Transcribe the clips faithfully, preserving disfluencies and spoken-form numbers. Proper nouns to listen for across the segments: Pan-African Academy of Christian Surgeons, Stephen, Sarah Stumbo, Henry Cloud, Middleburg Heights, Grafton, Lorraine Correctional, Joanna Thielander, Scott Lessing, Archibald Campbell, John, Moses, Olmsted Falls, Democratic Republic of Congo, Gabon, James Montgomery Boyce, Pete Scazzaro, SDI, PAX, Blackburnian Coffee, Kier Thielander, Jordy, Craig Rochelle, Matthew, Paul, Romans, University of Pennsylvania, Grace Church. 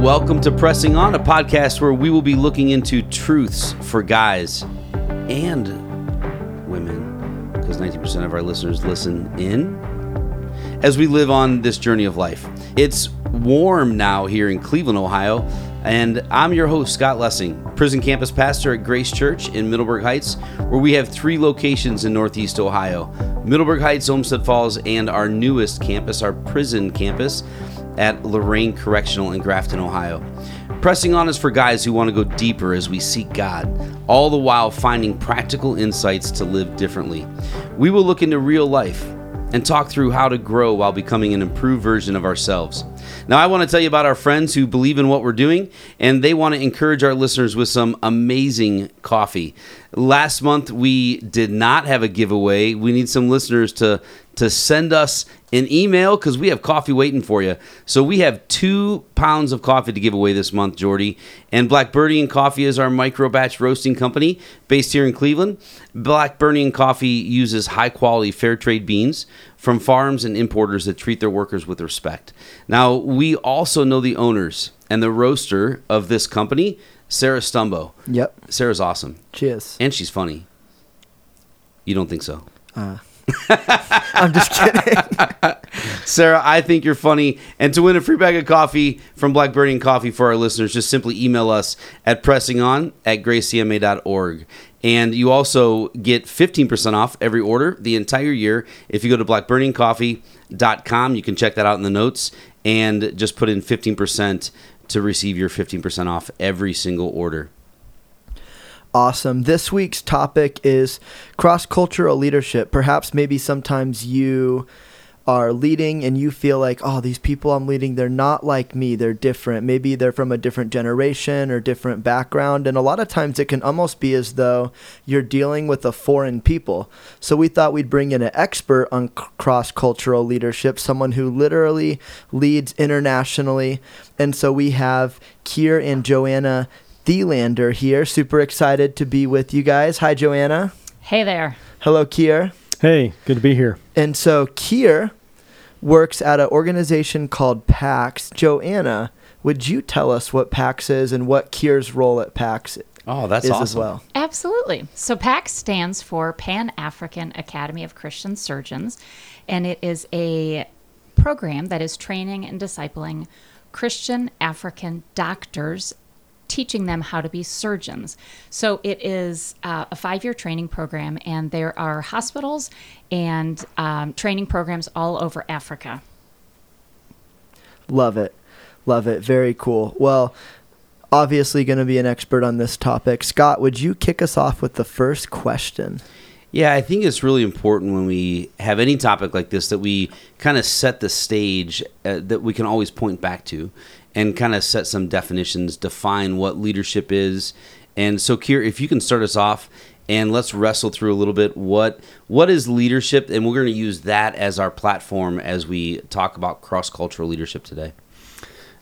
Welcome to Pressing On, a podcast where we will be looking into truths for guys and women, because ninety percent of our listeners listen in, as we live on this journey of life. It's warm now here in Cleveland, Ohio, and I'm your host, Scott Lessing, prison campus pastor at Grace Church in Middleburg Heights, where we have three locations in Northeast Ohio: Middleburg Heights, Olmsted Falls, and our newest campus, our prison campus, at Lorraine Correctional in Grafton, Ohio. Pressing On is for guys who want to go deeper as we seek God, all the while finding practical insights to live differently. We will look into real life and talk through how to grow while becoming an improved version of ourselves. Now, I want to tell you about our friends who believe in what we're doing, and they want to encourage our listeners with some amazing coffee. Last month, we did not have a giveaway. We need some listeners to, to send us an email, because we have coffee waiting for you. So we have two pounds of coffee to give away this month, Jordy. And Blackburnian Coffee is our micro-batch roasting company based here in Cleveland. Blackburnian Coffee uses high-quality fair trade beans from farms and importers that treat their workers with respect. Now, we also know the owners and the roaster of this company, Sarah Stumbo. Yep. Sarah's awesome. Cheers. And she's funny. You don't think so? Uh, I'm just kidding. Sarah, I think you're funny. And to win a free bag of coffee from Blackburnian Coffee for our listeners, just simply email us at pressing on at grace c m a dot org. And you also get fifteen percent off every order the entire year if you go to blackburning coffee dot com. You can check that out in the notes and just put in fifteen percent to receive your fifteen percent off every single order. Awesome. This week's topic is cross-cultural leadership. Perhaps maybe sometimes you are leading and you feel like, oh, these people I'm leading, they're not like me. They're different. Maybe they're from a different generation or different background. And a lot of times it can almost be as though you're dealing with a foreign people. So we thought we'd bring in an expert on c- cross-cultural leadership, someone who literally leads internationally. And so we have Kier and Joanna Thielander here. Super excited to be with you guys. Hi, Joanna. Hey there. Hello, Kier. Hey, good to be here. And so Kier works at an organization called PAX. Joanna, would you tell us what PAX is and what Kier's role at PAX is? Oh, that's awesome. As well. Absolutely. So PAX stands for Pan-African Academy of Christian Surgeons, and it is a program that is training and discipling Christian African doctors, teaching them how to be surgeons. So it is uh, a five-year training program, and there are hospitals and um, training programs all over Africa. Love it. Love it. Very cool. Well, obviously going to be an expert on this topic. Scott, would you kick us off with the first question? Yeah, I think it's really important when we have any topic like this that we kind of set the stage uh, that we can always point back to, and kind of set some definitions, define what leadership is. And so, Kier, if you can start us off, and let's wrestle through a little bit what what is leadership, and we're going to use that as our platform as we talk about cross-cultural leadership today.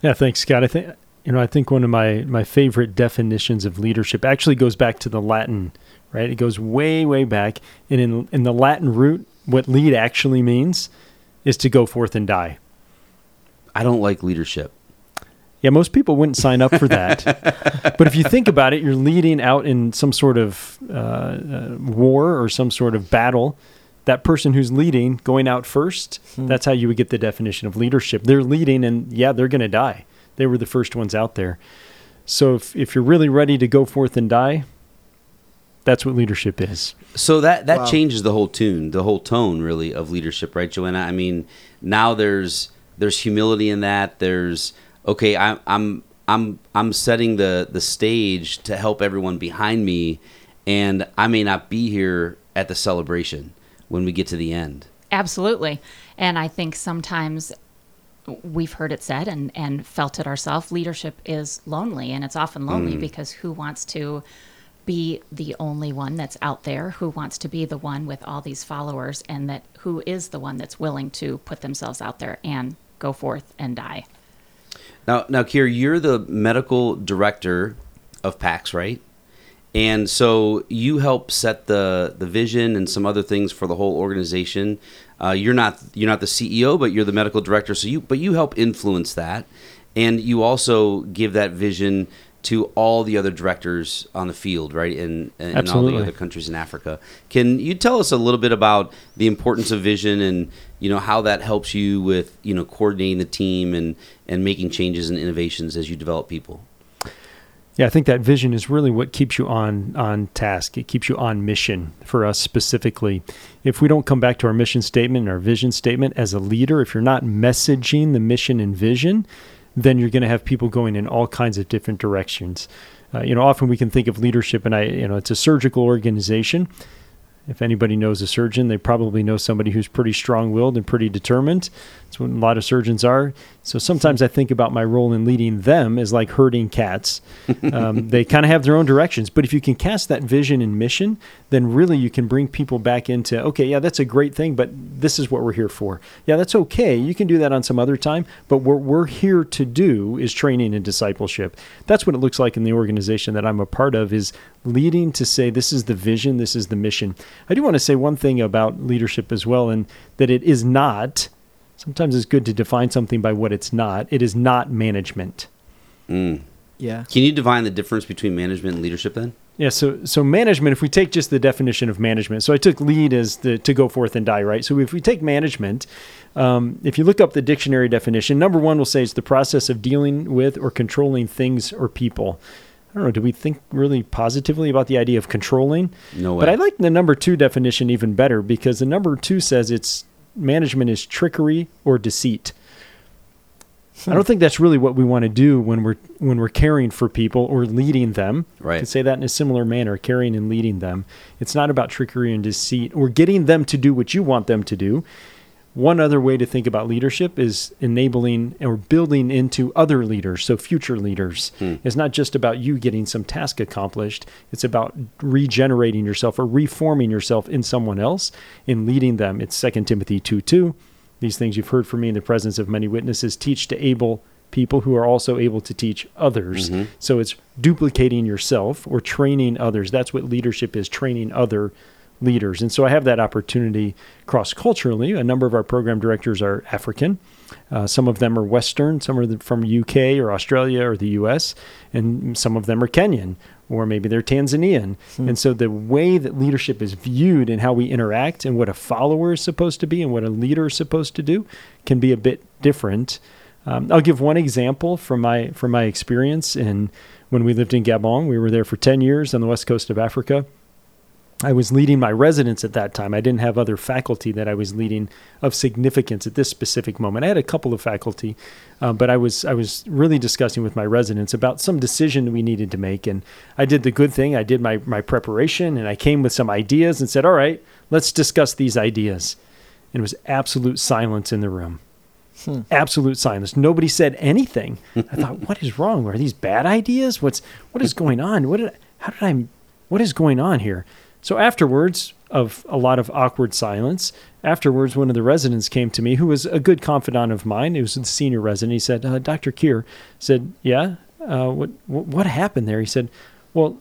Yeah, thanks, Scott. I think you know I think one of my my favorite definitions of leadership actually goes back to the Latin, right? It goes way way back, and in in the Latin root, what lead actually means is to go forth and die. I don't like leadership. Yeah, most people wouldn't sign up for that. But if you think about it, you're leading out in some sort of uh, uh, war or some sort of battle. That person who's leading, going out first, hmm. that's how you would get the definition of leadership. They're leading, and yeah, they're going to die. They were the first ones out there. So if, if you're really ready to go forth and die, that's what leadership is. So that, that wow. changes the whole tune, the whole tone, really, of leadership, right, Joanna? I mean, now there's there's humility in that. There's... okay, I'm I'm I'm I'm setting the, the stage to help everyone behind me, and I may not be here at the celebration when we get to the end. Absolutely. And I think sometimes we've heard it said and, and felt it ourselves, leadership is lonely, and it's often lonely mm. because who wants to be the only one that's out there? Who wants to be the one with all these followers, and that who is the one that's willing to put themselves out there and go forth and die? Now, now, Kier, you're the medical director of PAX, right? And so you help set the, the vision and some other things for the whole organization. Uh, you're not you're not the C E O, but you're the medical director. So you but you help influence that. And you also give that vision to all the other directors on the field, right, in, in all the other countries in Africa. Can you tell us a little bit about the importance of vision and, you know, how that helps you with, you know, coordinating the team and, and making changes and innovations as you develop people? Yeah, I think that vision is really what keeps you on on task. It keeps you on mission for us specifically. If we don't come back to our mission statement and our vision statement as a leader, if you're not messaging the mission and vision, then you're going to have people going in all kinds of different directions. Uh, you know, often we can think of leadership, and I, you know, it's a surgical organization. If anybody knows a surgeon, they probably know somebody who's pretty strong-willed and pretty determined. That's what a lot of surgeons are. So sometimes I think about my role in leading them as like herding cats. Um, they kind of have their own directions. But if you can cast that vision and mission, then really you can bring people back into, okay, yeah, that's a great thing, but this is what we're here for. Yeah, that's okay. You can do that on some other time. But what we're here to do is training and discipleship. That's what it looks like in the organization that I'm a part of, is leading to say, this is the vision, this is the mission. I do want to say one thing about leadership as well, and that it is not, sometimes it's good to define something by what it's not. It is not management. Mm. Yeah. Can you define the difference between management and leadership then? Yeah, so so management, if we take just the definition of management, so I took lead as the to go forth and die, right? So if we take management, um, if you look up the dictionary definition, number one will say it's the process of dealing with or controlling things or people. I don't know, do we think really positively about the idea of controlling? No way. But I like the number two definition even better, because the number two says it's management is trickery or deceit. Hmm. I don't think that's really what we want to do when we're when we're caring for people or leading them. Right. I could say that in a similar manner, caring and leading them. It's not about trickery and deceit or getting them to do what you want them to do. One other way to think about leadership is enabling or building into other leaders, so future leaders. Hmm. It's not just about you getting some task accomplished. It's about regenerating yourself or reforming yourself in someone else and leading them. It's Second Timothy two two. These things you've heard from me in the presence of many witnesses. Teach to able people who are also able to teach others. Mm-hmm. So it's duplicating yourself or training others. That's what leadership is, training other leaders. And so I have that opportunity cross-culturally. A number of our program directors are African. Uh, some of them are Western. Some are from U K or Australia or the U S. And some of them are Kenyan, or maybe they're Tanzanian. Hmm. And so the way that leadership is viewed and how we interact and what a follower is supposed to be and what a leader is supposed to do can be a bit different. Um, I'll give one example from my from my experience. And when we lived in Gabon, we were there for ten years on the west coast of Africa. I was leading my residents at that time. I didn't have other faculty that I was leading of significance at this specific moment. I had a couple of faculty, uh, but I was I was really discussing with my residents about some decision we needed to make. And I did the good thing. I did my, my preparation, and I came with some ideas and said, all right, let's discuss these ideas. And it was absolute silence in the room. Hmm. Absolute silence. Nobody said anything. I thought, what is wrong? Are these bad ideas? What's what is going on? What did I, how did I what is going on here? So afterwards, of a lot of awkward silence, afterwards, one of the residents came to me who was a good confidant of mine. He was the senior resident. He said, uh, Doctor Kier, said, yeah, uh, what, what what happened there? He said, well,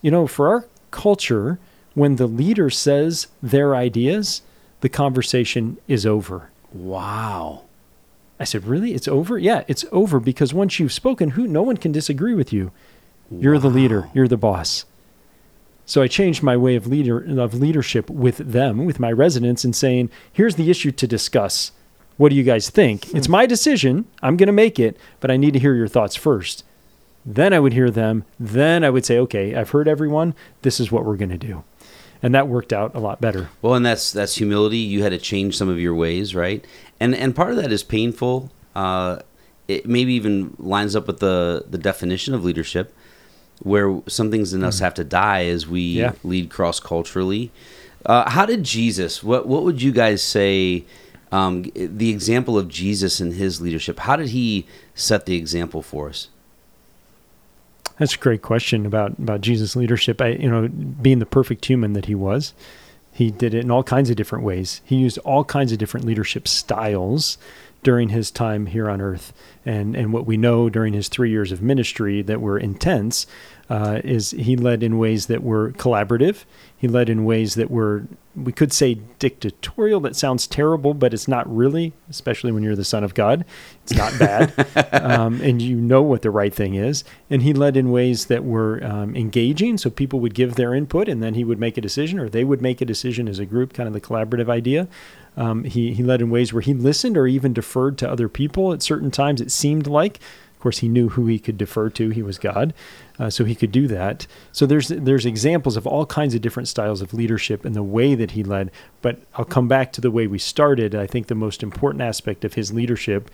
you know, for our culture, when the leader says their ideas, the conversation is over. Wow. I said, really? It's over? Yeah, it's over, because once you've spoken, who no one can disagree with you. You're wow. the leader. You're the boss. So I changed my way of leader of leadership with them, with my residents, and saying, here's the issue to discuss. What do you guys think? It's my decision. I'm going to make it, but I need to hear your thoughts first. Then I would hear them. Then I would say, okay, I've heard everyone. This is what we're going to do. And that worked out a lot better. Well, and that's that's humility. You had to change some of your ways, right? And and part of that is painful. Uh, it maybe even lines up with the, the definition of leadership, where some things in us have to die as we yeah. lead cross-culturally. Uh, how did Jesus, what what would you guys say, um, the example of Jesus and his leadership, how did he set the example for us? That's a great question about, about Jesus' leadership. I, you know, being the perfect human that he was, he did it in all kinds of different ways. He used all kinds of different leadership styles during his time here on earth, and, and what we know during his three years of ministry that were intense, uh, is he led in ways that were collaborative. He led in ways that were, we could say dictatorial. That sounds terrible, but it's not really, especially when you're the son of God. It's not bad. um, and you know what the right thing is. And he led in ways that were um, engaging. So people would give their input and then he would make a decision, or they would make a decision as a group, kind of the collaborative idea. Um, he, he led in ways where he listened or even deferred to other people at certain times, it seemed like. Of course, he knew who he could defer to. He was God, uh, so he could do that. So there's there's examples of all kinds of different styles of leadership and the way that he led. But I'll come back to the way we started. I think the most important aspect of his leadership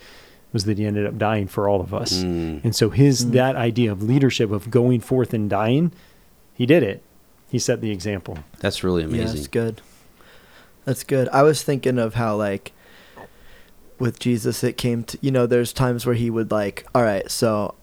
was that he ended up dying for all of us. Mm. And so his mm. that idea of leadership, of going forth and dying, he did it. He set the example. That's really amazing. Yeah, that's good. That's good. I was thinking of how, like, with Jesus, it came to, you know, there's times where he would, like, all right, so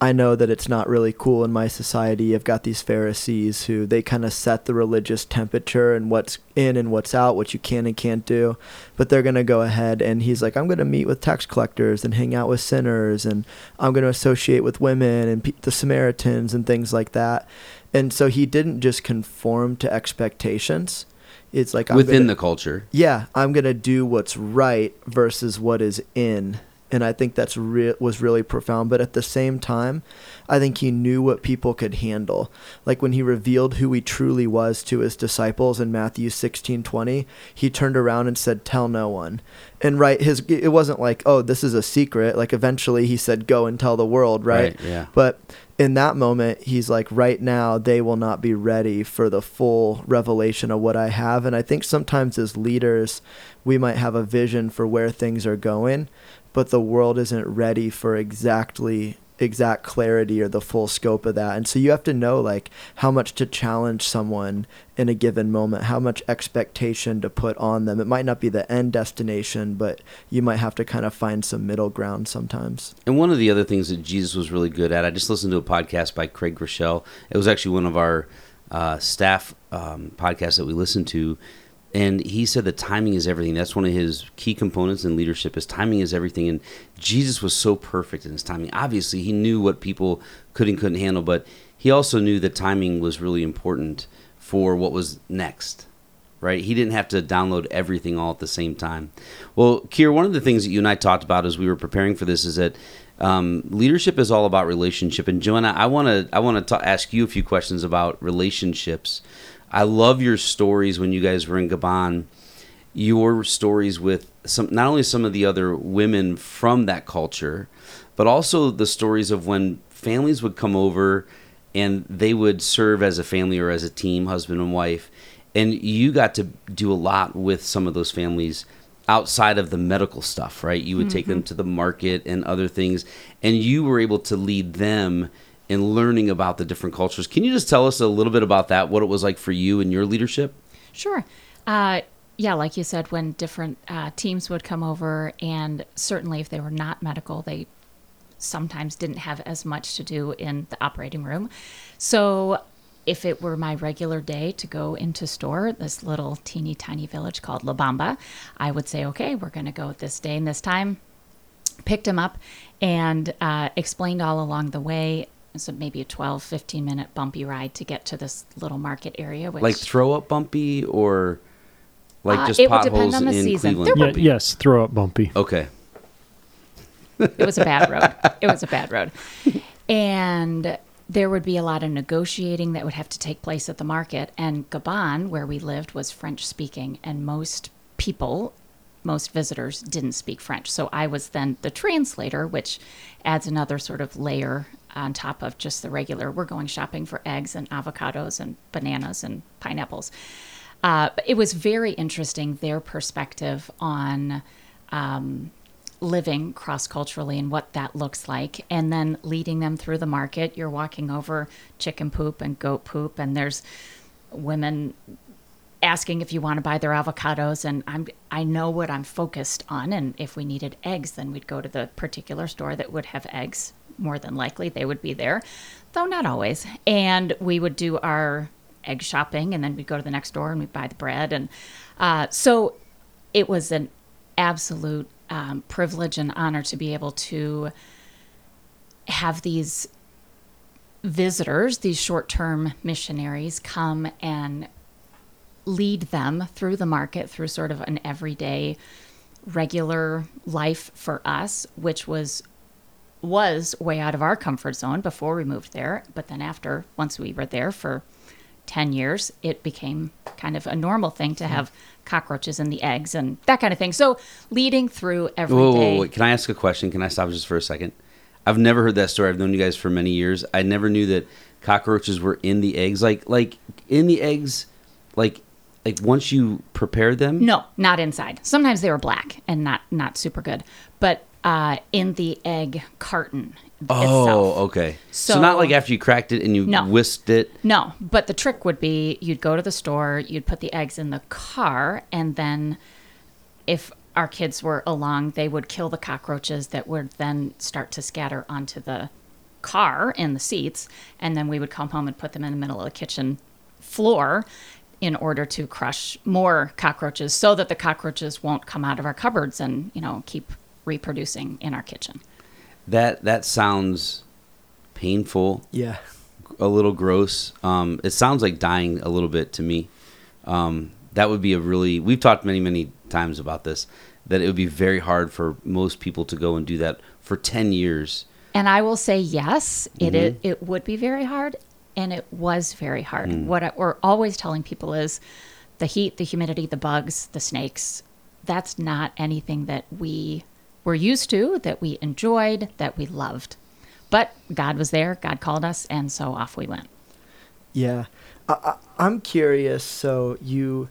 I know that it's not really cool in my society. I've got these Pharisees who, they kind of set the religious temperature and what's in and what's out, what you can and can't do, but they're going to go ahead. And he's like, I'm going to meet with tax collectors and hang out with sinners, and I'm going to associate with women and pe- the Samaritans and things like that. And so he didn't just conform to expectations. It's like I'm within gonna, the culture. Yeah, I'm gonna do what's right versus what is in, and I think that's re- was really profound. But at the same time, I think he knew what people could handle. Like when he revealed who he truly was to his disciples in Matthew sixteen twenty, he turned around and said, "Tell no one." And right, his it wasn't like, "Oh, this is a secret." Like eventually, he said, "Go and tell the world." Right. right yeah. But in that moment, he's like, right now, they will not be ready for the full revelation of what I have. And I think sometimes as leaders, we might have a vision for where things are going, but the world isn't ready for exactly exact clarity or the full scope of that. And so you have to know, like, how much to challenge someone in a given moment, how much expectation to put on them. It might not be the end destination, but you might have to kind of find some middle ground sometimes. And one of the other things that Jesus was really good at, I just listened to a podcast by Craig Rochelle. It was actually one of our uh, staff um, podcasts that we listened to. And he said that timing is everything. That's one of his key components in leadership, is timing is everything. And Jesus was so perfect in his timing. Obviously, he knew what people could and couldn't handle, but he also knew that timing was really important for what was next, right? He didn't have to download everything all at the same time. Well, Kier, one of the things that you and I talked about as we were preparing for this is that um, leadership is all about relationship. And Joanna, I want to I want to ask you a few questions about relationships. I love your stories when you guys were in Gabon, your stories with some, not only some of the other women from that culture, but also the stories of when families would come over and they would serve as a family or as a team, husband and wife. And you got to do a lot with some of those families outside of the medical stuff, right? You would mm-hmm. take them to the market and other things, and you were able to lead them and learning about the different cultures. Can you just tell us a little bit about that, what it was like for you and your leadership? Sure. Uh, yeah, like you said, when different uh, teams would come over, and certainly if they were not medical, they sometimes didn't have as much to do in the operating room. So if it were my regular day to go into store, this little teeny tiny village called La Bamba, I would say, okay, we're going to go this day and this time, picked them up and uh, explained all along the way. So maybe a twelve, fifteen minute bumpy ride to get to this little market area. Which, like throw up bumpy or like uh, just potholes in season. Cleveland? Yeah, yes, throw up bumpy. Okay. It was a bad road. It was a bad road. And there would be a lot of negotiating that would have to take place at the market. And Gabon, where we lived, was French speaking. And most people, most visitors didn't speak French. So I was then the translator, which adds another sort of layer on top of just the regular, we're going shopping for eggs and avocados and bananas and pineapples. Uh, but it was very interesting, their perspective on um, living cross-culturally and what that looks like. And then leading them through the market, you're walking over chicken poop and goat poop, and there's women asking if you want to buy their avocados, and I'm I know what I'm focused on, and if we needed eggs, then we'd go to the particular store that would have eggs. More than likely they would be there, though not always. And we would do our egg shopping, and then we'd go to the next door and we'd buy the bread. And uh, so it was an absolute um, privilege and honor to be able to have these visitors, these short-term missionaries, come and lead them through the market, through sort of an everyday, regular life for us, which was was way out of our comfort zone before we moved there. But then after, once we were there for ten years, it became kind of a normal thing to have cockroaches in the eggs and that kind of thing. So leading through every whoa, day. Whoa, whoa. Can I ask a question? Can I stop just for a second? I've never heard that story. I've known you guys for many years. I never knew that cockroaches were in the eggs. Like, like in the eggs, like, like once you prepare them? No, not inside. Sometimes they were black and not, not super good. But Uh, in the egg carton oh, itself. Oh, okay. So, so not like after you cracked it and you no, whisked it? No, but the trick would be you'd go to the store, you'd put the eggs in the car, and then if our kids were along, they would kill the cockroaches that would then start to scatter onto the car and the seats, and then we would come home and put them in the middle of the kitchen floor in order to crush more cockroaches so that the cockroaches won't come out of our cupboards and, you know, keep reproducing in our kitchen. That that sounds painful. Yeah. A little gross. Um, it sounds like dying a little bit to me. Um, that would be a really, we've talked many, many times about this, that it would be very hard for most people to go and do that for ten years. And I will say, yes, it mm-hmm. it, it would be very hard, and it was very hard. Mm. What I, we're always telling people is the heat, the humidity, the bugs, the snakes, that's not anything that we we're used to, that we enjoyed, that we loved. But God was there, God called us, and so off we went. Yeah. I, I, I'm curious, so you,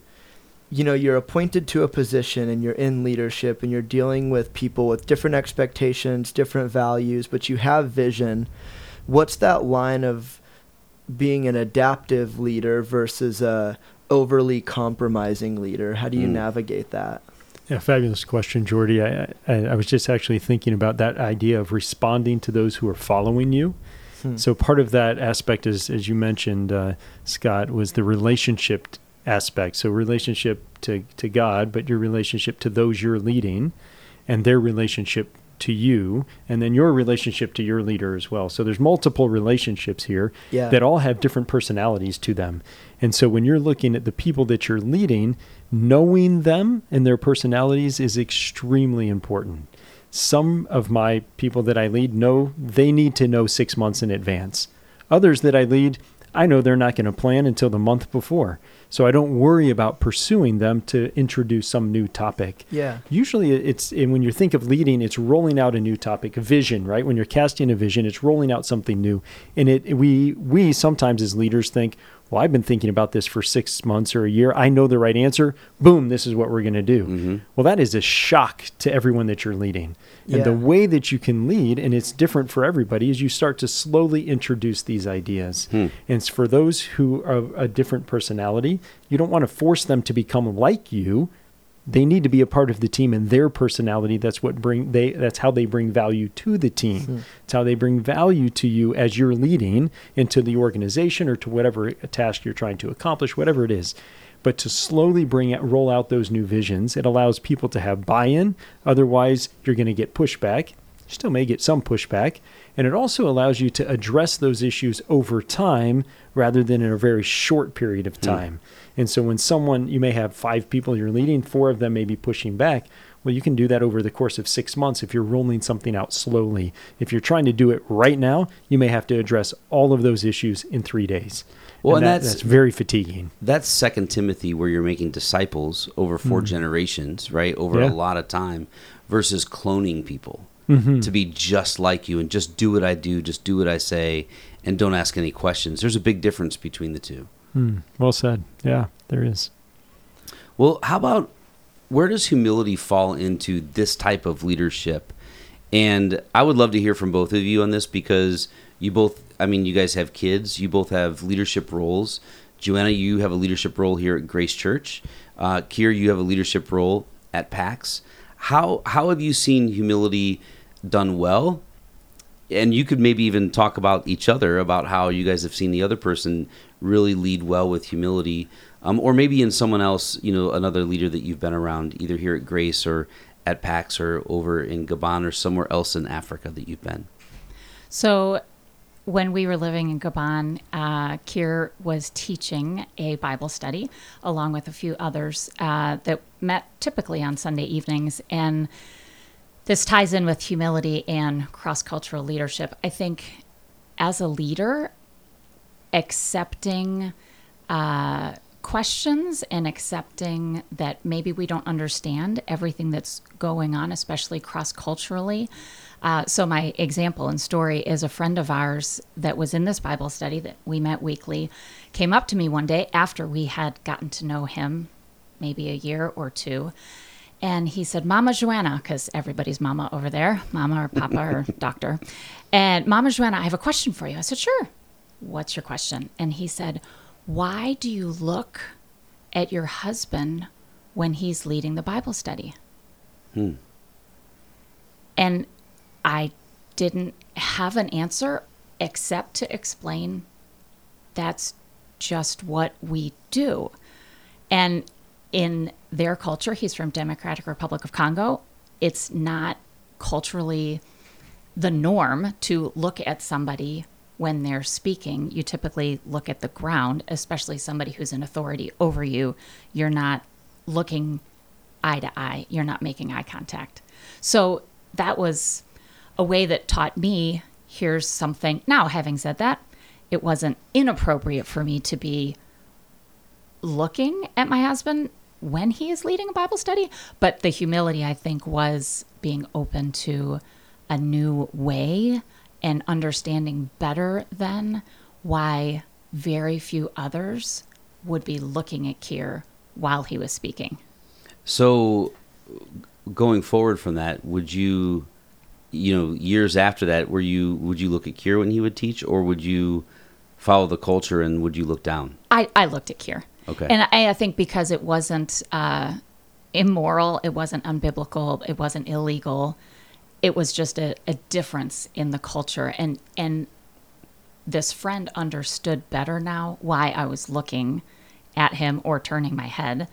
you know, you're appointed to a position and you're in leadership and you're dealing with people with different expectations, different values, but you have vision. What's that line of being an adaptive leader versus a overly compromising leader? How do you mm. navigate that? Yeah, fabulous question, Jordy. I, I, I was just actually thinking about that idea of responding to those who are following you. Hmm. So part of that aspect is, as you mentioned, uh, Scott, was the relationship aspect. So relationship to, to God, but your relationship to those you're leading and their relationship to you, and then your relationship to your leader as well. So there's multiple relationships here yeah. that all have different personalities to them. And so when you're looking at the people that you're leading, knowing them and their personalities is extremely important. Some of my people that I lead know they need to know six months in advance. Others that I lead, I know they're not going to plan until the month before. So I don't worry about pursuing them to introduce some new topic. Yeah. Usually it's, and when you think of leading, it's rolling out a new topic, a vision, right? When you're casting a vision, it's rolling out something new. And it we we sometimes as leaders think, well, I've been thinking about this for six months or a year. I know the right answer. Boom, this is what we're going to do. Mm-hmm. Well, that is a shock to everyone that you're leading. And yeah. the way that you can lead, and it's different for everybody, is you start to slowly introduce these ideas. Hmm. And for those who are a different personality, you don't want to force them to become like you. They need to be a part of the team and their personality. That's what bring they. That's how they bring value to the team. Mm-hmm. It's how they bring value to you as you're leading into the organization or to whatever task you're trying to accomplish, whatever it is. But to slowly bring out, roll out those new visions, it allows people to have buy-in. Otherwise, you're going to get pushback. You still may get some pushback. And it also allows you to address those issues over time rather than in a very short period of time. Mm-hmm. And so when someone, you may have five people you're leading, four of them may be pushing back. Well, you can do that over the course of six months if you're rolling something out slowly. If you're trying to do it right now, you may have to address all of those issues in three days. Well, and, and that, that's, that's very fatiguing. That's Second Timothy, where you're making disciples over four mm-hmm. generations, right? Over yeah. a lot of time, versus cloning people mm-hmm. to be just like you and just do what I do, just do what I say, and don't ask any questions. There's a big difference between the two. Hmm. Well said. Yeah, there is. Well, how about where does humility fall into this type of leadership? And I would love to hear from both of you on this, because you both, I mean, you guys have kids. You both have leadership roles. Joanna, you have a leadership role here at Grace Church. Uh, Kier, you have a leadership role at PAX. How how have you seen humility done well? And you could maybe even talk about each other, about how you guys have seen the other person really lead well with humility, um, or maybe in someone else, you know, another leader that you've been around, either here at Grace or at PAX or over in Gabon or somewhere else in Africa that you've been. So when we were living in Gabon, uh, Kier was teaching a Bible study along with a few others uh, that met typically on Sunday evenings. And this ties in with humility and cross-cultural leadership. I think as a leader, accepting uh, questions and accepting that maybe we don't understand everything that's going on, especially cross-culturally. Uh, so my example and story is a friend of ours that was in this Bible study that we met weekly came up to me one day after we had gotten to know him, maybe a year or two, and he said, "Mama Joanna," because everybody's mama over there, mama or papa or doctor, and "Mama Joanna, I have a question for you." I said, "Sure. What's your question?" And he said, "Why do you look at your husband when he's leading the Bible study?" Hmm. And I didn't have an answer except to explain that's just what we do. And in their culture, he's from Democratic Republic of Congo, it's not culturally the norm to look at somebody when they're speaking. You typically look at the ground, especially somebody who's in authority over you. You're not looking eye to eye. You're not making eye contact. So that was a way that taught me, here's something. Now, having said that, it wasn't inappropriate for me to be looking at my husband when he is leading a Bible study. But the humility, I think, was being open to a new way and understanding better than why very few others would be looking at Kier while he was speaking. So going forward from that, would you... you know, years after that, were you, would you look at Kier when he would teach, or would you follow the culture and would you look down? I, I looked at Kier. Okay. And I, I think because it wasn't uh, immoral, it wasn't unbiblical, it wasn't illegal, it was just a, a difference in the culture. And, and this friend understood better now why I was looking at him or turning my head.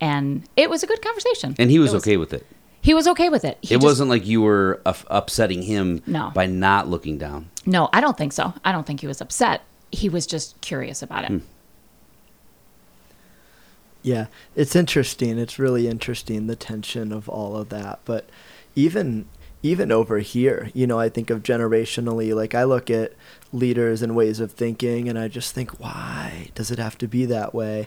And it was a good conversation. And he was, was okay with it. He was okay with it. He it just, wasn't like you were uh, upsetting him no. by not looking down. No, I don't think so. I don't think he was upset. He was just curious about it. Hmm. Yeah, it's interesting. It's really interesting, the tension of all of that. But even even over here, you know, I think of generationally, like I look at leaders and ways of thinking, and I just think, why does it have to be that way?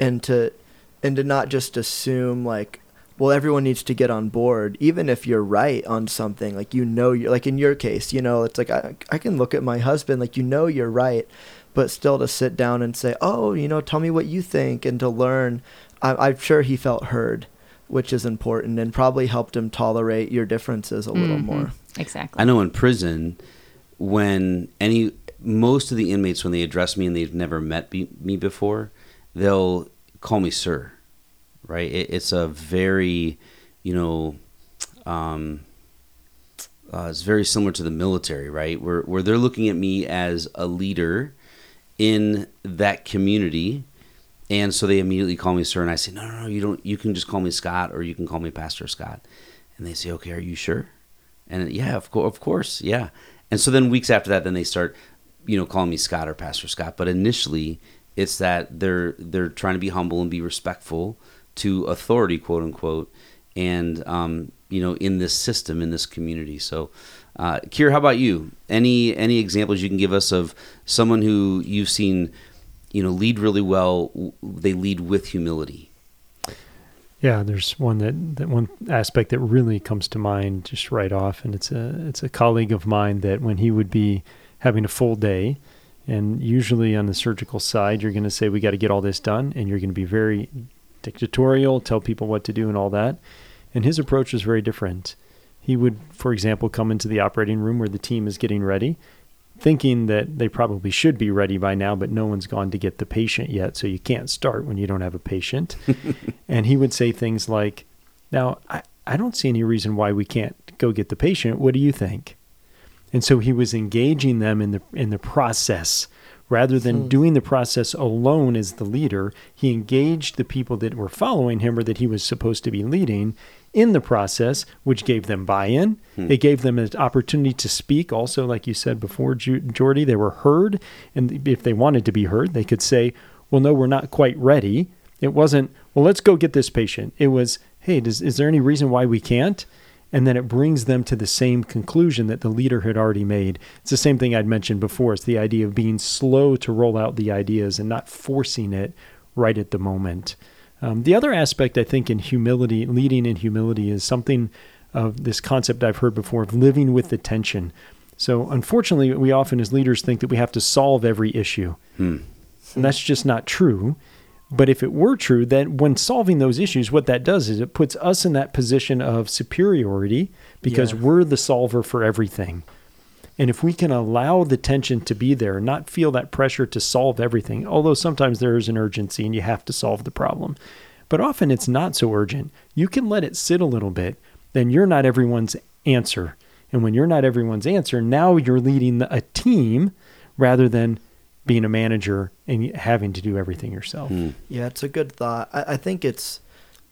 And to and to not just assume like, well, everyone needs to get on board, even if you're right on something. Like, you know, you're like in your case, you know, it's like I, I can look at my husband, like, you know, you're right, but still to sit down and say, oh, you know, tell me what you think, and to learn. I, I'm sure he felt heard, which is important, and probably helped him tolerate your differences a little mm-hmm. more. Exactly. I know in prison, when any most of the inmates, when they address me and they've never met be, me before, they'll call me sir. Right, it, it's a very, you know, um, uh, it's very similar to the military, right? Where where they're looking at me as a leader in that community, and so they immediately call me sir, and I say, no, no, no, you don't. You can just call me Scott, or you can call me Pastor Scott, and they say, okay, are you sure? And yeah, of course, of course, yeah. And so then weeks after that, then they start, you know, calling me Scott or Pastor Scott. But initially, it's that they're they're trying to be humble and be respectful to authority, quote unquote, and um, you know, in this system, in this community. So, uh, Kier, how about you? Any any examples you can give us of someone who you've seen, you know, lead really well? They lead with humility. Yeah, there's one that, that one aspect that really comes to mind just right off, and it's a it's a colleague of mine that when he would be having a full day. And usually on the surgical side, you're going to say, we got to get all this done. And you're going to be very dictatorial, tell people what to do and all that. And his approach was very different. He would, for example, come into the operating room where the team is getting ready, thinking that they probably should be ready by now, but no one's gone to get the patient yet. So you can't start when you don't have a patient. And he would say things like, now, I, I don't see any reason why we can't go get the patient. What do you think? And so he was engaging them in the in the process Rather than mm. doing the process alone as the leader, he engaged the people that were following him or that he was supposed to be leading in the process, which gave them buy-in. Mm. It gave them an opportunity to speak. Also, like you said before, Jordy, they were heard. And if they wanted to be heard, they could say, well, no, we're not quite ready. It wasn't, well, let's go get this patient. It was, hey, does, is there any reason why we can't? And then it brings them to the same conclusion that the leader had already made. It's the same thing I'd mentioned before. It's the idea of being slow to roll out the ideas and not forcing it right at the moment. Um, the other aspect, I think, in humility, leading in humility, is something of this concept I've heard before of living with the tension. So unfortunately, we often as leaders think that we have to solve every issue. Hmm. And that's just not true. But if it were true, then when solving those issues, what that does is it puts us in that position of superiority because yeah. we're the solver for everything. And if we can allow the tension to be there, not feel that pressure to solve everything, although sometimes there is an urgency and you have to solve the problem, but often it's not so urgent. You can let it sit a little bit, then you're not everyone's answer. And when you're not everyone's answer, now you're leading a team rather than being a manager and having to do everything yourself. Hmm. Yeah, it's a good thought. I, I think it's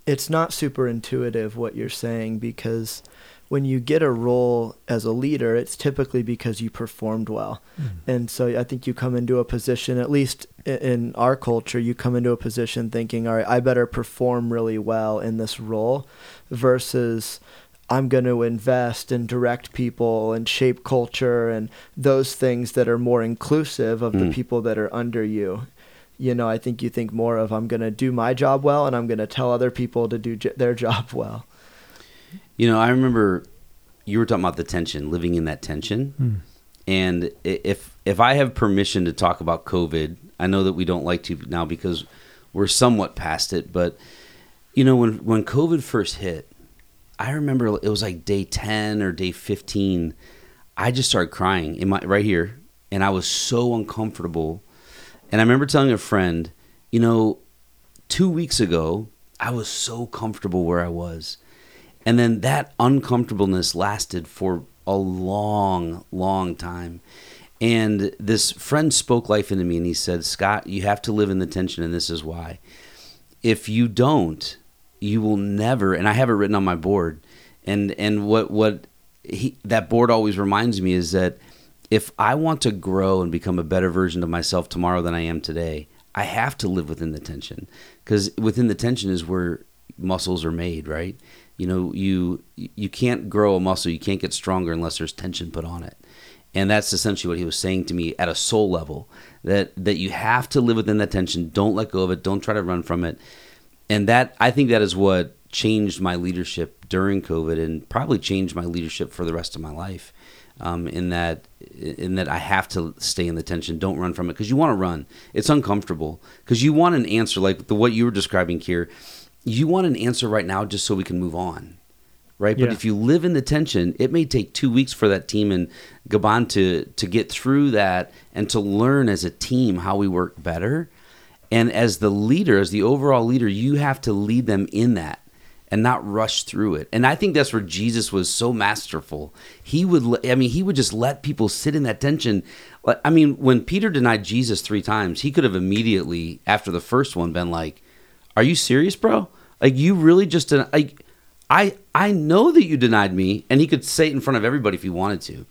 it's not super intuitive what you're saying, because when you get a role as a leader, it's typically because you performed well. Hmm. And so I think you come into a position, at least in our culture, you come into a position thinking, all right, I better perform really well in this role versus I'm going to invest and direct people and shape culture and those things that are more inclusive of mm. the people that are under you. You know, I think you think more of I'm going to do my job well and I'm going to tell other people to do j- their job well. You know, I remember you were talking about the tension, living in that tension. Mm. And if if I have permission to talk about COVID, I know that we don't like to now because we're somewhat past it. But, you know, when when COVID first hit, I remember it was like day ten or day fifteen. I just started crying in my right here, and I was so uncomfortable. And I remember telling a friend, you know, two weeks ago, I was so comfortable where I was. And then that uncomfortableness lasted for a long, long time. And this friend spoke life into me, and he said, Scott, you have to live in the tension, and this is why. If you don't, you will never, and I have it written on my board, and and what what he, that board always reminds me is that if I want to grow and become a better version of myself tomorrow than I am today, I have to live within the tension, because within the tension is where muscles are made, right? You know, you you can't grow a muscle, you can't get stronger unless there's tension put on it. And that's essentially what he was saying to me at a soul level, that that you have to live within that tension. Don't let go of it, don't try to run from it. And that, I think that is what changed my leadership during COVID, and probably changed my leadership for the rest of my life. Um, in that, in that I have to stay in the tension, don't run from it, because you want to run. It's uncomfortable because you want an answer, like the what you were describing here. You want an answer right now, just so we can move on, right? Yeah. But if you live in the tension, it may take two weeks for that team in Gabon to to get through that and to learn as a team how we work better. And as the leader, as the overall leader, you have to lead them in that and not rush through it. And I think that's where Jesus was so masterful. He would, I mean, he would just let people sit in that tension. I mean, when Peter denied Jesus three times, he could have immediately, after the first one, been like, are you serious, bro? Like, you really just, den- like, I, I know that you denied me. And he could say it in front of everybody if he wanted to,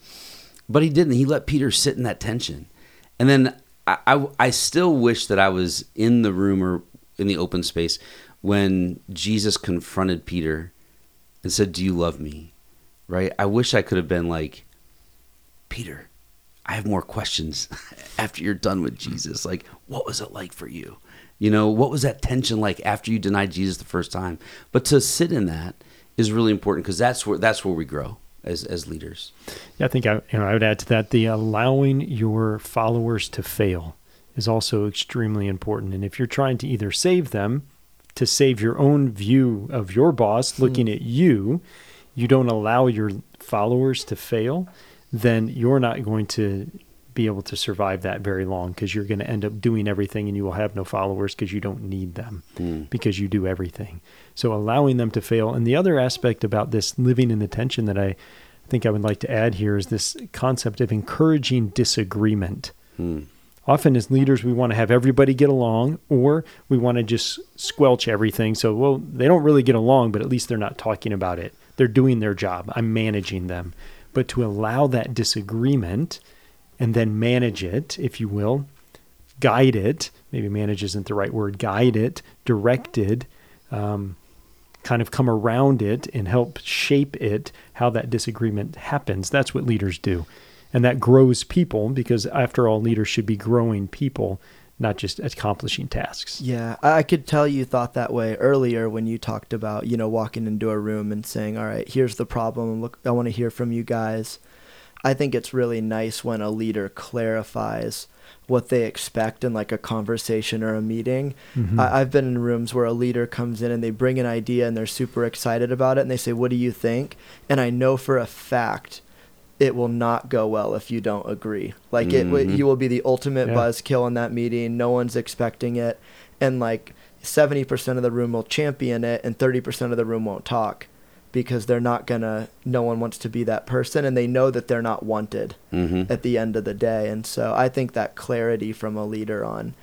but he didn't. He let Peter sit in that tension. And then I, I still wish that I was in the room or in the open space when Jesus confronted Peter and said, do you love me? Right? I wish I could have been like, Peter, I have more questions after you're done with Jesus. Like, what was it like for you? You know, what was that tension like after you denied Jesus the first time? But to sit in that is really important, because that's where that's where we grow. As, as leaders. Yeah, I think I, you know, I would add to that, the allowing your followers to fail is also extremely important. And if you're trying to either save them, to save your own view of your boss looking mm. at you, you don't allow your followers to fail, then you're not going to be able to survive that very long, because you're going to end up doing everything and you will have no followers because you don't need them mm. because you do everything. So allowing them to fail. And the other aspect about this living in the tension that I think I would like to add here is this concept of encouraging disagreement. Mm. Often as leaders, we want to have everybody get along, or we want to just squelch everything. So, well, they don't really get along, but at least they're not talking about it. They're doing their job. I'm managing them. But to allow that disagreement and then manage it, if you will, guide it, maybe manage isn't the right word, guide it, direct it, um, kind of come around it and help shape it, how that disagreement happens. That's what leaders do. And that grows people, because after all, leaders should be growing people, not just accomplishing tasks. Yeah, I could tell you thought that way earlier when you talked about, you know, walking into a room and saying, all right, here's the problem. Look, I want to hear from you guys. I think it's really nice when a leader clarifies what they expect in like a conversation or a meeting. Mm-hmm. I, I've been in rooms where a leader comes in and they bring an idea and they're super excited about it. And they say, what do you think? And I know for a fact it will not go well if you don't agree. Like mm-hmm. it, you will be the ultimate yeah. buzzkill in that meeting. No one's expecting it. And like seventy percent of the room will champion it and thirty percent of the room won't talk, because they're not gonna, no one wants to be that person, and they know that they're not wanted mm-hmm. at the end of the day. And so I think that clarity from a leader on,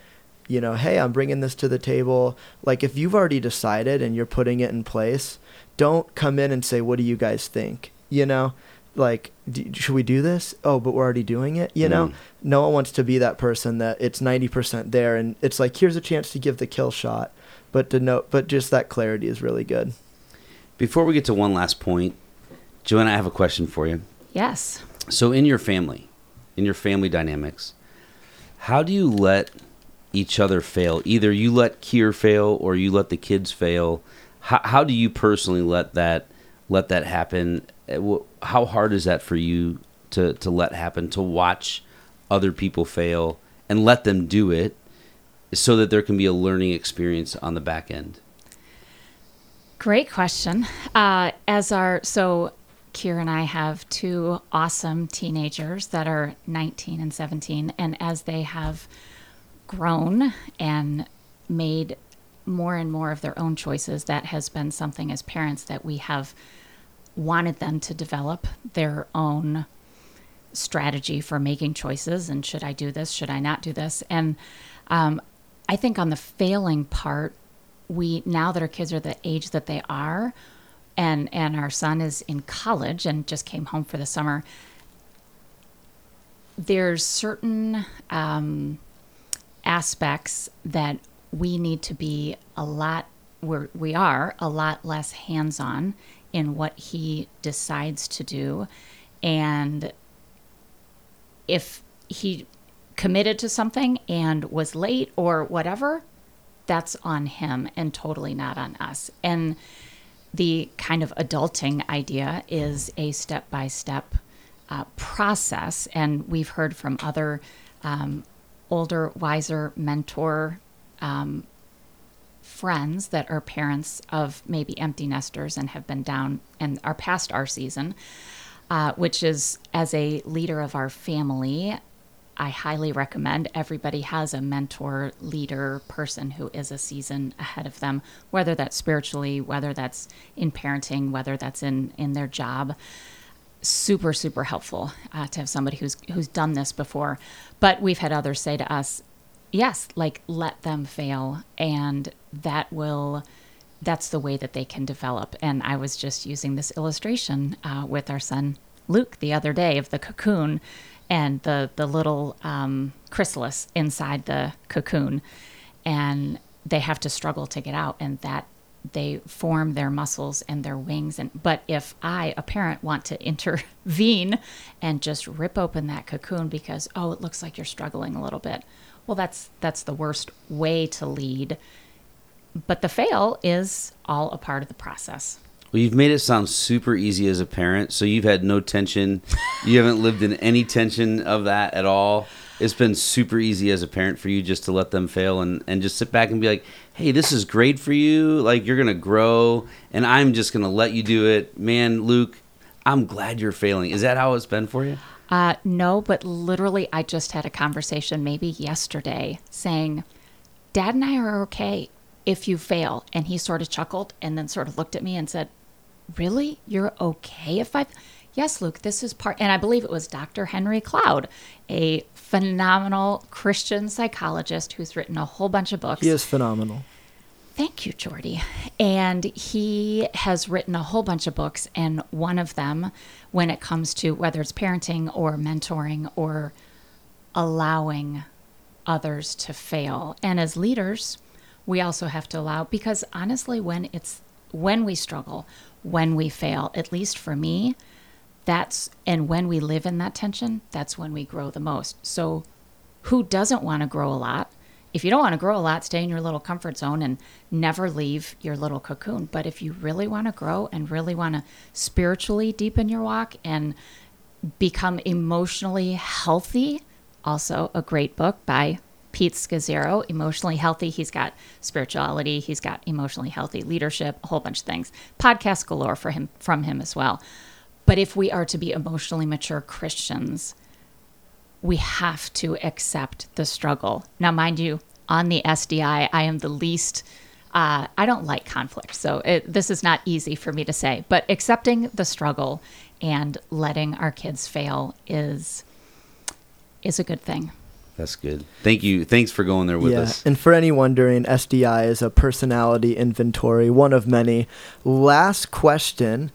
you know, hey, I'm bringing this to the table. Like if you've already decided and you're putting it in place, don't come in and say, what do you guys think? You know, like, do, should we do this? Oh, but we're already doing it. You know, mm. no one wants to be that person that it's ninety percent there. And it's like, here's a chance to give the kill shot, but to know, but just that clarity is really good. Before we get to one last point, Joanna, I have a question for you. Yes. So in your family, in your family dynamics, how do you let each other fail? Either you let Kier fail or you let the kids fail. How, how do you personally let that, let that happen? How hard is that for you to, to let happen, to watch other people fail and let them do it so that there can be a learning experience on the back end? Great question. Uh, as our, so Kier and I have two awesome teenagers that are nineteen and seventeen. And as they have grown and made more and more of their own choices, that has been something as parents that we have wanted them to develop their own strategy for making choices. And should I do this? Should I not do this? And um, I think on the failing part, we, now that our kids are the age that they are, and, and our son is in college and just came home for the summer, there's certain um, aspects that we need to be a lot, we're, we are a lot less hands-on in what he decides to do. And if he committed to something and was late or whatever, that's on him and totally not on us. And the kind of adulting idea is a step-by-step uh, process. And we've heard from other um, older, wiser mentor um, friends that are parents of maybe empty nesters and have been down and are past our season, uh, which is, as a leader of our family, I highly recommend everybody has a mentor, leader, person who is a season ahead of them, whether that's spiritually, whether that's in parenting, whether that's in, in their job. Super, super helpful uh, to have somebody who's who's done this before. But we've had others say to us, yes, like let them fail, and that will, that's the way that they can develop. And I was just using this illustration uh, with our son Luke the other day of the cocoon and the, the little um, chrysalis inside the cocoon, and they have to struggle to get out, and that they form their muscles and their wings. And but if I, a parent, want to intervene and just rip open that cocoon because, oh, it looks like you're struggling a little bit, well, that's that's the worst way to lead. But the fail is all a part of the process. Well, you've made it sound super easy as a parent, so you've had no tension. You haven't lived in any tension of that at all. It's been super easy as a parent for you just to let them fail and, and just sit back and be like, hey, this is great for you. Like, you're going to grow, and I'm just going to let you do it. Man, Luke, I'm glad you're failing. Is that how it's been for you? Uh, no, but literally I just had a conversation maybe yesterday saying, Dad and I are okay if you fail. And he sort of chuckled and then sort of looked at me and said, really? You're okay if I... yes, Luke, this is part, and I believe it was Doctor Henry Cloud, a phenomenal Christian psychologist who's written a whole bunch of books. He is phenomenal. Thank you, Jordy. And he has written a whole bunch of books, and one of them, when it comes to whether it's parenting or mentoring or allowing others to fail. And as leaders, we also have to allow, because honestly, when it's when we struggle, when we fail, at least for me, that's, and when we live in that tension, that's when we grow the most. So who doesn't want to grow a lot? If you don't want to grow a lot, stay in your little comfort zone and never leave your little cocoon. But if you really want to grow and really want to spiritually deepen your walk and become emotionally healthy, also a great book by Pete Scazzaro, Emotionally Healthy. He's got spirituality. He's got emotionally healthy leadership, a whole bunch of things. Podcast galore for him, from him as well. But if we are to be emotionally mature Christians, we have to accept the struggle. Now, mind you, on the S D I, I am the least, uh, I don't like conflict. So it, this is not easy for me to say, but accepting the struggle and letting our kids fail is is a good thing. That's good. Thank you. Thanks for going there with yeah. us. And for anyone wondering, S D I is a personality inventory, one of many. Last question.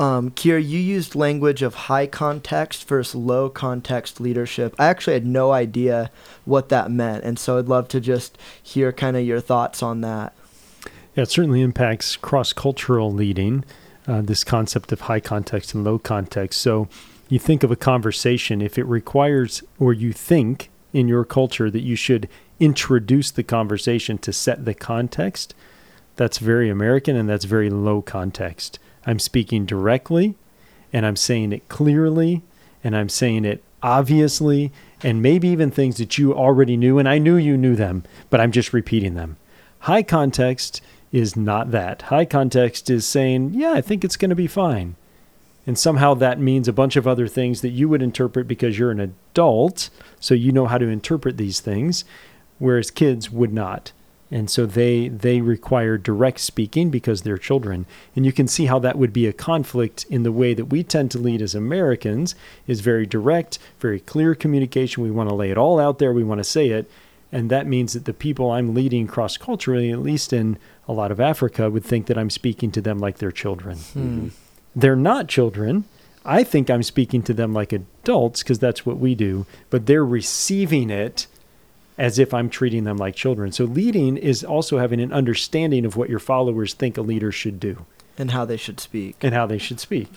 Um, Kier, you used language of high context versus low context leadership. I actually had no idea what that meant, and so I'd love to just hear kind of your thoughts on that. Yeah, it certainly impacts cross-cultural leading, uh, this concept of high context and low context. So you think of a conversation, if it requires, or you think in your culture that you should introduce the conversation to set the context, that's very American and that's very low context. I'm speaking directly, and I'm saying it clearly, and I'm saying it obviously, and maybe even things that you already knew, and I knew you knew them, but I'm just repeating them. High context is not that. High context is saying, yeah, I think it's going to be fine. And somehow that means a bunch of other things that you would interpret because you're an adult, so you know how to interpret these things, whereas kids would not. And so they they require direct speaking because they're children. And you can see how that would be a conflict in the way that we tend to lead as Americans, is very direct, very clear communication. We want to lay it all out there. We want to say it. And that means that the people I'm leading cross-culturally, at least in a lot of Africa, would think that I'm speaking to them like they're children. Hmm. They're not children. I think I'm speaking to them like adults because that's what we do. But they're receiving it as if I'm treating them like children. So leading is also having an understanding of what your followers think a leader should do. And how they should speak. And how they should speak.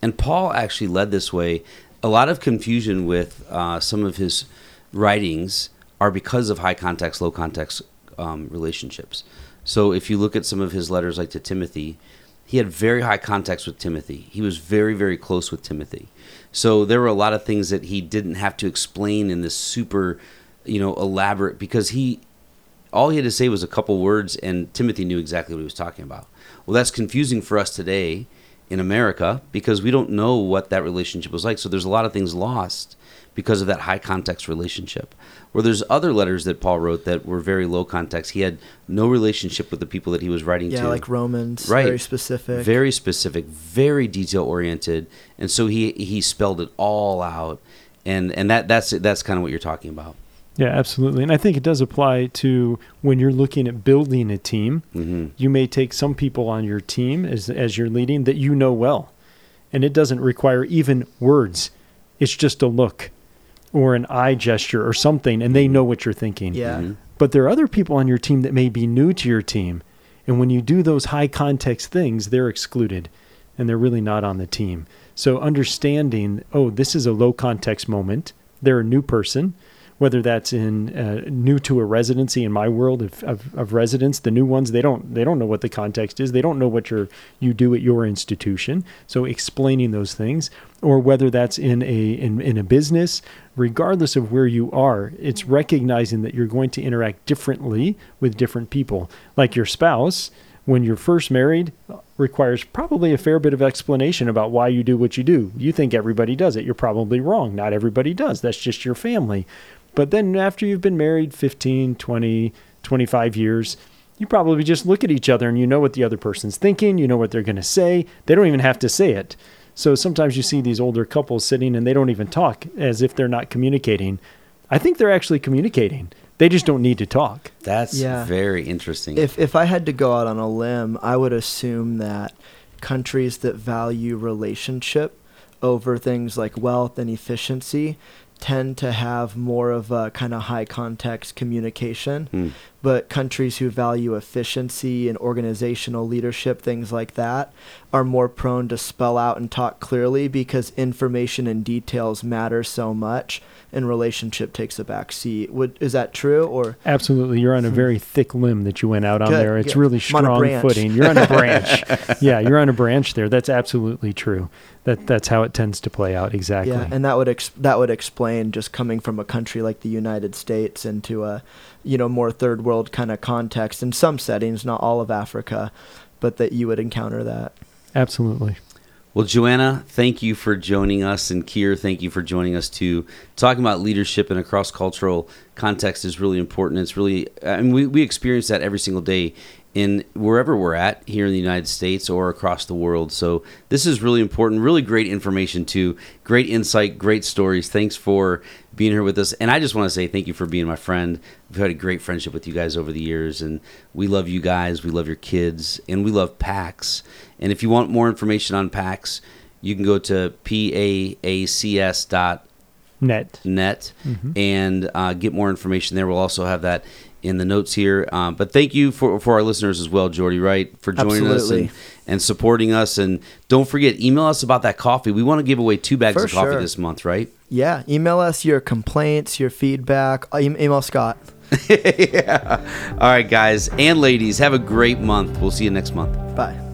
And Paul actually led this way. A lot of confusion with uh, some of his writings are because of high context, low context um, relationships. So if you look at some of his letters, like to Timothy, he had very high context with Timothy. He was very, very close with Timothy. So there were a lot of things that he didn't have to explain in this super, you know, elaborate, because he, all he had to say was a couple words and Timothy knew exactly what he was talking about. Well, that's confusing for us today in America because we don't know what that relationship was like. So there's a lot of things lost because of that high context relationship. Where there's other letters that Paul wrote that were very low context. He had no relationship with the people that he was writing yeah, to. Yeah, like Romans, right. Very specific. Very specific, very detail-oriented. And so he he spelled it all out. And and that that's that's kind of what you're talking about. Yeah, absolutely. And I think it does apply to when you're looking at building a team. Mm-hmm. You may take some people on your team as as you're leading that you know well, and it doesn't require even words. It's just a look or an eye gesture or something, and they know what you're thinking. Yeah. Mm-hmm. But there are other people on your team that may be new to your team, and when you do those high context things, they're excluded, and they're really not on the team. So understanding, oh, this is a low context moment. They're a new person. Whether that's in uh, new to a residency, in my world of, of, of residents, the new ones, they don't they don't know what the context is. They don't know what your you do at your institution. So explaining those things, or whether that's in a in, in a business, regardless of where you are, it's recognizing that you're going to interact differently with different people. Like your spouse, when you're first married, requires probably a fair bit of explanation about why you do what you do. You think everybody does it. You're probably wrong. Not everybody does. That's just your family. But then after you've been married fifteen, twenty, twenty-five years, you probably just look at each other and you know what the other person's thinking. You know what they're going to say. They don't even have to say it. So sometimes you see these older couples sitting and they don't even talk, as if they're not communicating. I think they're actually communicating. They just don't need to talk. That's yeah. very interesting. If if I had to go out on a limb, I would assume that countries that value relationship over things like wealth and efficiency tend to have more of a kind of high context communication. Mm. But countries who value efficiency and organizational leadership, things like that, are more prone to spell out and talk clearly because information and details matter so much and relationship takes a back seat. Would, is that true? Or absolutely. You're on a very thick limb that you went out on Good. there. It's yeah. really strong footing. You're on a branch. yeah, you're on a branch there. That's absolutely true. That That's how it tends to play out, exactly. Yeah, and that would ex- that would explain just coming from a country like the United States into a you know, more third world kind of context in some settings, not all of Africa, but that you would encounter that. Absolutely. Well, Joanna, thank you for joining us. And Kier, thank you for joining us too. Talking about leadership in a cross-cultural context is really important. It's really, I mean, we, we experience that every single day in wherever we're at here in the United States or across the world. So this is really important, really great information too. Great insight, great stories. Thanks for being here with us. And I just want to say thank you for being my friend. We've had a great friendship with you guys over the years, and we love you guys. We love your kids, and we love PACS. And if you want more information on PACS, you can go to P A A C S dot net, net mm-hmm. and uh, get more information there. We'll also have that in the notes here. Um, but thank you for, for our listeners as well, Jordy, right, for joining Absolutely. us and, and supporting us. And don't forget, email us about that coffee. We want to give away two bags for of coffee sure. this month, right? Yeah. Email us your complaints, your feedback. Email Scott. yeah. All right, guys and ladies, have a great month. We'll see you next month. Bye.